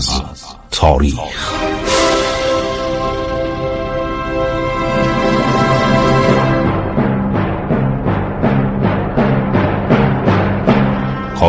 از تاریخ. کاری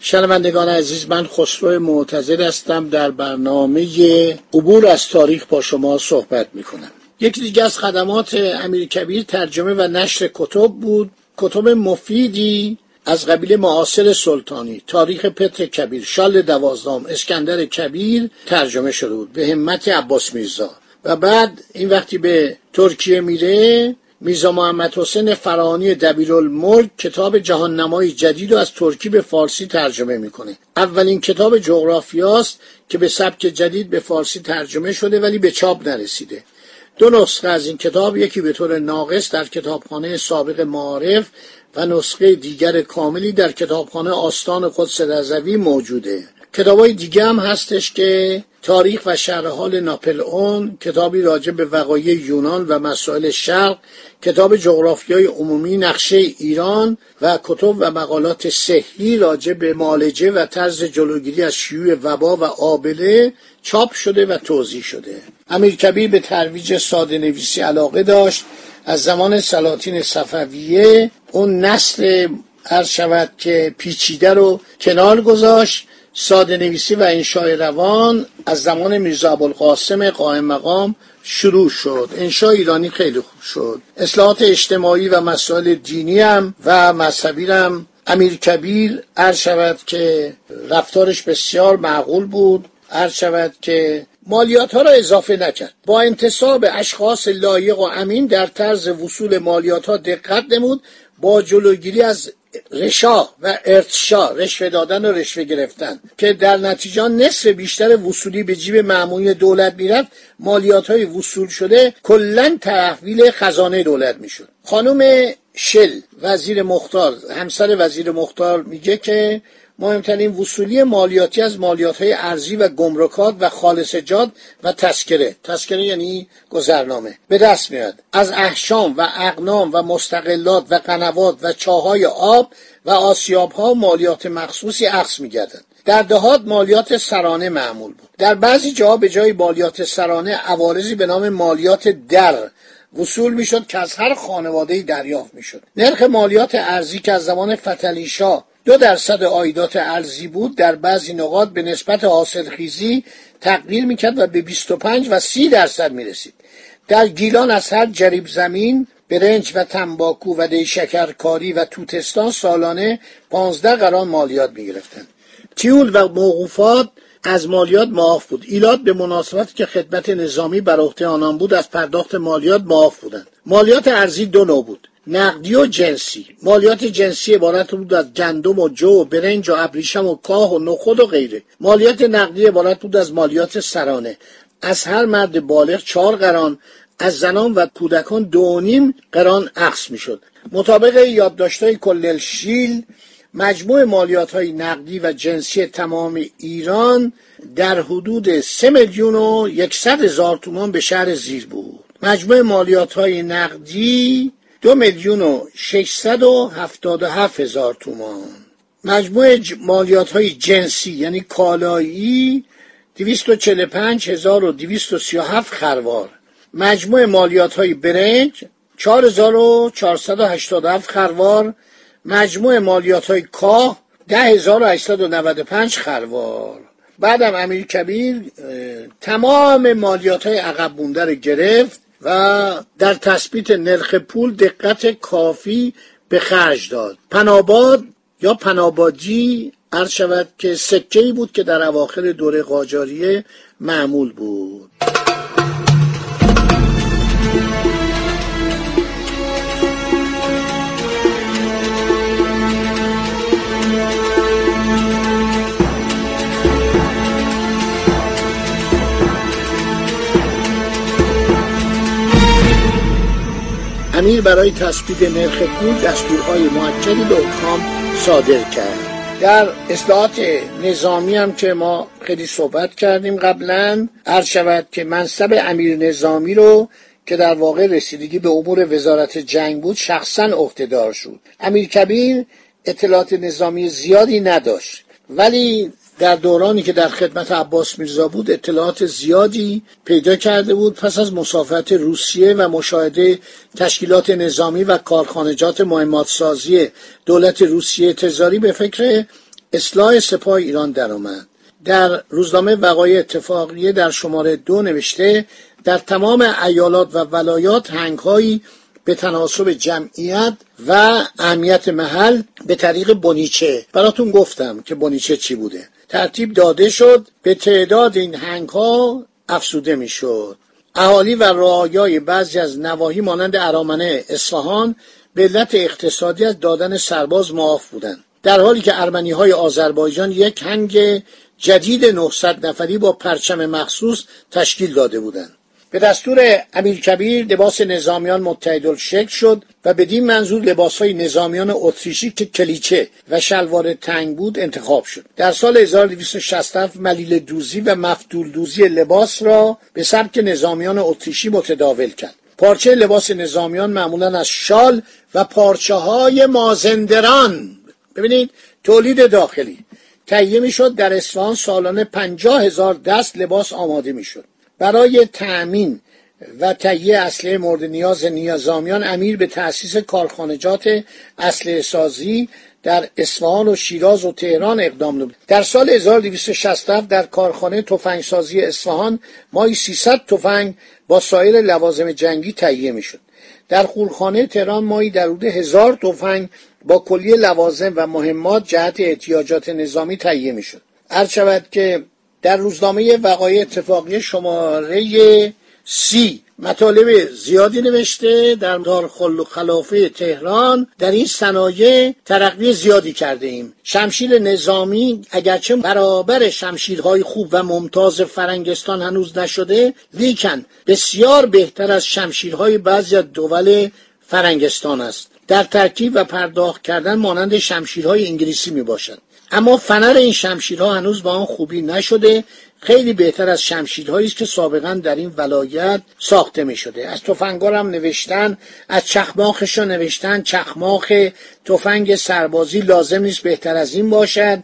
شنوندگان عزیز، من خسرو معتضد هستم. در برنامه عبور از تاریخ با شما صحبت میکنم. یکی دیگه از خدمات امیر کبیر ترجمه و نشر کتب بود. کتب مفیدی از قبیل معاصر سلطانی، تاریخ پتر کبیر، شال 12، اسکندر کبیر ترجمه شده بود به همت عباس میرزا. و بعد این وقتی به ترکیه میره، میرزا محمد حسین فرانی دبیرالملک کتاب جهان نمای جدید رو از ترکی به فارسی ترجمه میکنه. اولین کتاب جغرافیاست که به سبک جدید به فارسی ترجمه شده ولی به چاپ نرسیده. دو نسخه از این کتاب، یکی به طور ناقص در کتابخانه سابق معارف و نسخه دیگر کاملی در کتابخانه آستان قدس رضوی موجوده. کتابای دیگه هم هستش که تاریخ و شرح حال ناپلئون، کتابی راجع به وقایع یونان و مسائل شرق، کتاب جغرافیای عمومی، نقشه ایران و کتب و مقالات صحی راجع به معالجه و طرز جلوگیری از شیوع وبا و آبله چاپ شده و توزیع شده. امیر کبیر به ترویج ساده نویسی علاقه داشت. از زمان سلاطین صفویه اون نسل هر شود که پیچیده رو کنار گذاشت. ساده نویسی و انشای روان از زمان میرزا ابوالقاسم قائم مقام شروع شد. انشای ایرانی خیلی خوب شد. اصلاحات اجتماعی و مسائل دینی هم و مذهبی هم امیر کبیر عرض شود که رفتارش بسیار معقول بود. عرض شود که مالیات ها را اضافه نکرد. با انتصاب اشخاص لایق و امین در طرز وصول مالیات ها دقت نمود، با جلوگیری از رشا و ارتشا، رشوه دادن و رشوه گرفتن، که در نتیجه نصف بیشتر وصولی به جیب معمولی دولت میرفت. مالیات های وصول شده کلن تحویل خزانه دولت میشد. خانم شیل، وزیر مختار، همسر وزیر مختار، میگه که مهمترین وصولی مالیاتی از مالیات های ارزی و گمرکات و خالصجات و تسکره یعنی گذرنامه به دست میاد. از احشام و اقنام و مستقلات و قنوات و چاهای آب و آسیاب ها مالیات مخصوصی اخذ میگردند. در دهات مالیات سرانه معمول بود. در بعضی جاها به جای مالیات سرانه عوارضی به نام مالیات در وصول میشد که از هر خانواده‌ای دریافت میشد. نرخ مالیات ارزی که از زمان فتحعلی شاه 2% عایدات ارزی بود، در بعضی نقاط به نسبت حاصلخیزی تغییر میکرد و به 25% و 30% میرسید. در گیلان از هر جریب زمین، برنج و تنباکو و شکرکاری و توتستان سالانه 15 قران مالیات میگرفتند. تیول و موقوفات از مالیات معاف بود. ایلات به مناسبت که خدمت نظامی بر عهده آنان بود از پرداخت مالیات معاف بودند. مالیات ارزی 2 نوع بود: نقدی و جنسی. مالیات جنسی عبارت بود از گندم و جو و برنج و ابریشم و کاه و نخود و غیره. مالیات نقدی عبارت بود از مالیات سرانه. از هر مرد بالغ 4 قران، از زنان و کودکان 2.5 قران اخذ میشد. مطابق یادداشت‌های کلنل شیل، مجموع مالیات‌های نقدی و جنسی تمام ایران در حدود 3,100,000 تومان به شهر زیر بود. مجموع مالیات‌های نقدی 2,677,000 تومان. مجموع مالیات های جنسی یعنی کالایی 245,237 خروار. مجموع مالیات های برنج 4,487 خروار. مجموع مالیات های کاه 10,895 خروار. بعدم امیر کبیر تمام مالیات های عقب مونده رو گرفت و در تثبیت نرخ پول دقت کافی به خرج داد. پناباد یا پنابادی عرض شود که سکه‌ای بود که در اواخر دوره قاجاریه معمول بود. امیر برای تثبیت نرخ پول دستورهای موجدی به حکام صادر کرد. در اصلاحات نظامی هم که ما خیلی صحبت کردیم قبلا، عرض شود که منصب امیر نظامی رو که در واقع رسیدگی به امور وزارت جنگ بود شخصا عهده‌دار شد. امیر کبیر اطلاعات نظامی زیادی نداشت، ولی در دورانی که در خدمت عباس میرزا بود اطلاعات زیادی پیدا کرده بود. پس از مسافرت روسیه و مشاهده تشکیلات نظامی و کارخانجات مهماتسازی دولت روسیه تزاری به فکر اصلاح سپاه ایران درآمد. در روزنامه وقایع اتفاقیه در شماره 2 نوشته: در تمام ایالات و ولایات هنگهایی به تناسب جمعیت و اهمیت محل به طریق بنیچه، براتون گفتم که بنیچه چی بوده، ترتیب داده شد. به تعداد این هنگ ها افزوده می شد. اهالی و رعایای بعضی از نواحی مانند ارامنه، اصفهان به علت اقتصادی از دادن سرباز معاف بودند، در حالی که ارمنی های آذربایجان یک هنگ جدید 900 نفری با پرچم مخصوص تشکیل داده بودند. به دستور امیرکبیر لباس نظامیان متحدالشکل شد و بدین منظور لباس‌های نظامیان اتریشی که کلیچه و شلوار تنگ بود انتخاب شد. در سال 1267 ملیل دوزی و مفتول دوزی لباس را به سبک نظامیان اتریشی متداول کرد. پارچه لباس نظامیان معمولاً از شال و پارچه‌های مازندران، ببینید تولید داخلی، تهیه می‌شد. در اصفهان سالانه 50,000 دست لباس آماده می‌شد. برای تأمین و تهیه اسلحه مورد نیاز نظامیان، امیر به تأسیس کارخانجات اسلحه سازی در اصفهان و شیراز و تهران اقدام نمود. در سال 1267 در کارخانه تفنگسازی اصفهان ماهی 300 تفنگ با سایر لوازم جنگی تهیه میشد. در قورخانه تهران ماهی در حدود 1000 تفنگ با کلیه لوازم و مهمات جهت احتیاجات نظامی تهیه میشد. عرض شود که در روزنامه وقایع اتفاقیه شماره 30 مطالب زیادی نوشته. در دارالخلافه تهران در این صنایع ترقی زیادی کرده ایم. شمشیر نظامی اگرچه برابر شمشیرهای خوب و ممتاز فرنگستان هنوز نشده، لیکن بسیار بهتر از شمشیرهای بعضی از دول فرنگستان است. در ترکیب و پرداخت کردن مانند شمشیرهای انگلیسی می باشد. اما فنر این شمشیرها هنوز با آن خوبی نشده، خیلی بهتر از شمشیرهایی است که سابقا در این ولایت ساخته می شده. از تفنگار هم نوشتن، از چخماخش نوشتن، چخماخ تفنگ سربازی لازم نیست بهتر از این باشد.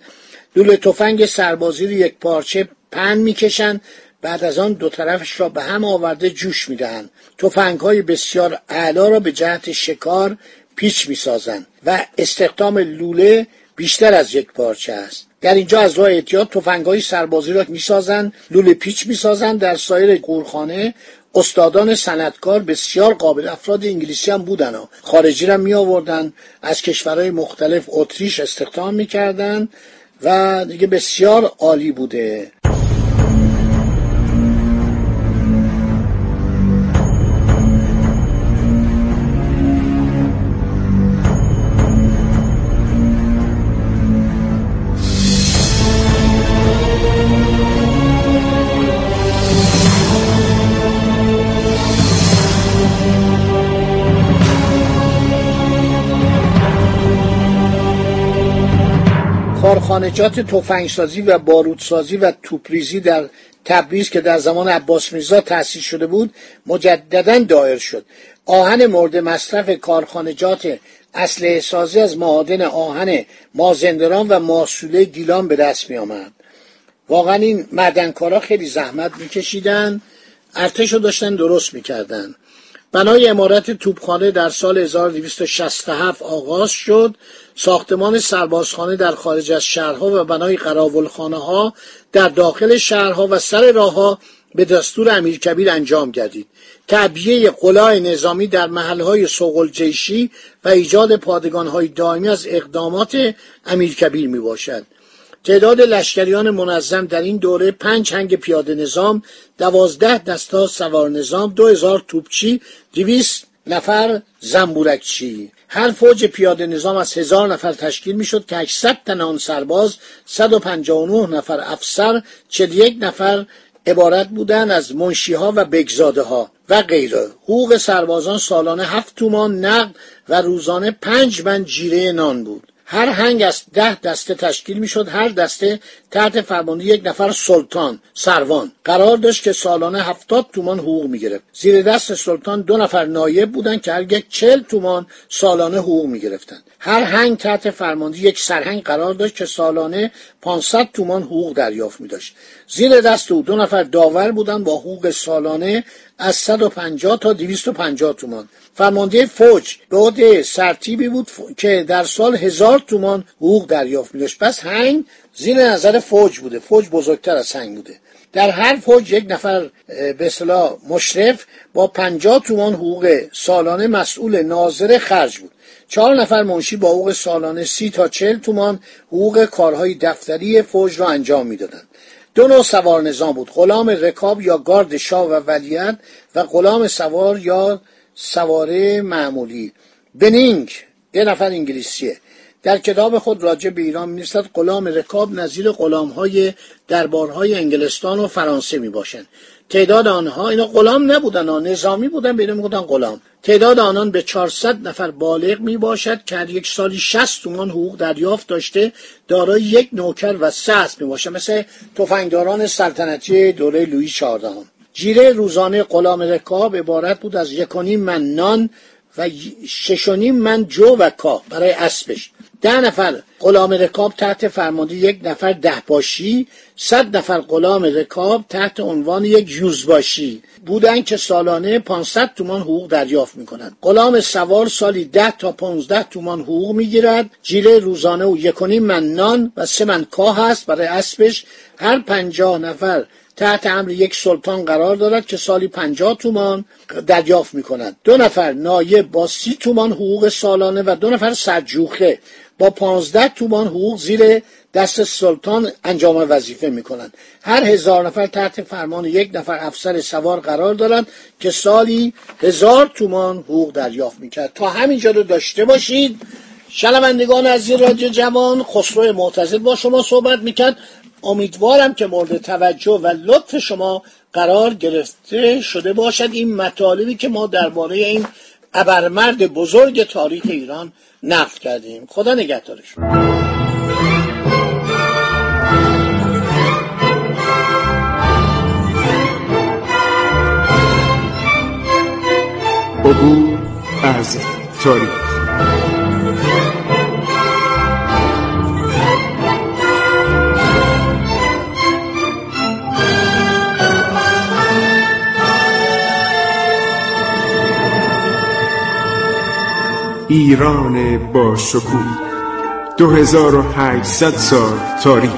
لوله تفنگ سربازی رو یک پارچه پهن می کشن، بعد از آن دو طرفش را به هم آورده جوش می دهن. تفنگ های بسیار اعلا را به جهت شکار پیچ می سازن و استخدام لوله بیشتر از یک پارچه است. در اینجا از راه احتیاط تفنگ‌های سربازی را می‌سازند، لوله پیچ می‌سازند. در سایر قورخانه استادان صنعتکار بسیار قابل، افراد انگلیسی هم بودن، خارجی را می‌آوردند، از کشورهای مختلف اتریش استخدام می‌کردند و دیگه بسیار عالی بوده. کارخانجات تفنگسازی و بارودسازی و توپریزی در تبریز که در زمان عباس میرزا تأسیس شده بود مجددا دایر شد. آهن مورد مصرف کارخانجات اسلحه سازی از معادن آهن مازندران و محصوله گیلان به دست می آمد. واقعا این معدنکارا خیلی زحمت میکشیدن، ارتش رو داشتن درست میکردن. بنای عمارت توپخانه در سال 1267 آغاز شد. ساختمان سربازخانه در خارج از شهرها و بنای قراولخانه ها در داخل شهرها و سر راه ها به دستور امیرکبیر انجام گردید. تعبیه قلاع نظامی در محلهای سوقل جیشی و ایجاد پادگانهای دائمی از اقدامات امیرکبیر می باشد. تعداد لشکریان منظم در این دوره 5 هنگ پیاده نظام، 12 دستا سوار نظام، 2000 توپچی، 200 نفر زنبورکچی. هر فوج پیاده نظام از 1000 نفر تشکیل می شد که 800 تن آن سرباز، 159 نفر افسر، 41 نفر عبارت بودند از منشیها و بگزاده ها. و غیره. حقوق سربازان سالانه 7 تومان نقد و روزانه 5 من جیره نان بود. هر هنگ از 10 دسته تشکیل می شد. هر دسته تحت فرماندهی یک نفر سلطان سروان قرار داشت که سالانه 70 تومان حقوق می گرفت. زیر دست سلطان 2 نفر نایب بودند که هر یک 40 تومان سالانه حقوق می گرفتند. هر هنگ تحت فرماندهی یک سرهنگ قرار داشت که سالانه 500 تومان حقوق دریافت می داشت. زیر دست او 2 نفر داور بودند با حقوق سالانه از 150 تا 250 تومان. فرمانده فوج به عهده سرتیبی بود که در سال 1000 تومان حقوق دریافت می‌داشت. پس هنگ زیر نظر فوج بوده. فوج بزرگتر از هنگ بوده. در هر فوج یک نفر به اصطلاح مشرف با 50 تومان حقوق سالانه مسئول ناظر خرج بود. 4 نفر منشی با حقوق سالانه 30 تا 40 تومان حقوق کارهای دفتری فوج را انجام می‌دادند. 2 نوع سوار نظام بود: غلام رکاب یا گارد شاه و ولیعهد و غلام سوار یا سواره معمولی. بنینگ یه نفر انگلیسیه در کتاب خود راجع به ایران می‌نویسد غلام رکاب نظیر غلام‌های دربارهای انگلستان و فرانسه می‌باشند. تعداد آنها، اینا غلام نبودن، نظامی بودن، به اینا می‌گفتن غلام. تعداد آنان به 400 نفر بالغ می‌باشد که هر یک سالی 60 تومان حقوق دریافت داشته، دارای 1 نوکر و 3 اسب می‌باشند، مثل تفنگداران سلطنتی دوره لویی 14م. جیره روزانه غلام رکاب عبارت بود از 1.5 من نان و 6.5 من جو و کا برای اسبش. 10 نفر غلام رکاب تحت فرماندهی 1 نفر دهباشی، 100 نفر غلام رکاب تحت عنوان 1 یوزباشی بودند که سالانه 500 تومان حقوق دریافت می‌کنند. غلام سوار سالی 10 تا 15 تومان حقوق می‌گیرد. جیره روزانه او 1.5 من نان و 3 من کا هست برای اسبش. هر 50 نفر تحت امر 1 سلطان قرار دارد که سالی 50 تومان دریافت می کند. 2 نفر نایب با 30 تومان حقوق سالانه و 2 نفر سرجوخه با 15 تومان حقوق زیر دست سلطان انجام وظیفه می کنند. هر 1000 نفر تحت فرمان 1 نفر افسر سوار قرار دارند که سالی 1000 تومان حقوق دریافت می کند. تا همینجا رو داشته باشید. شنوندگان از رادیو جوان، خسرو معتضد با شما صحبت می کرد. امیدوارم که مورد توجه و لطف شما قرار گرفته شده باشد. این مطالبی که ما درباره این ابرمرد بزرگ تاریخ ایران نقل کردیم، خدا نگهدارش. عبور از تاریخ. ایران با شکوه 2800 سال تاریخ.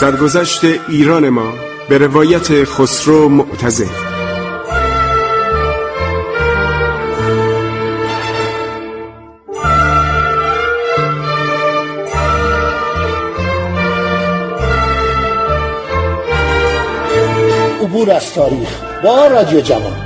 سرگذشت ایران ما به روایت خسرو معتضد. عبور از تاریخ با رادیو جوان.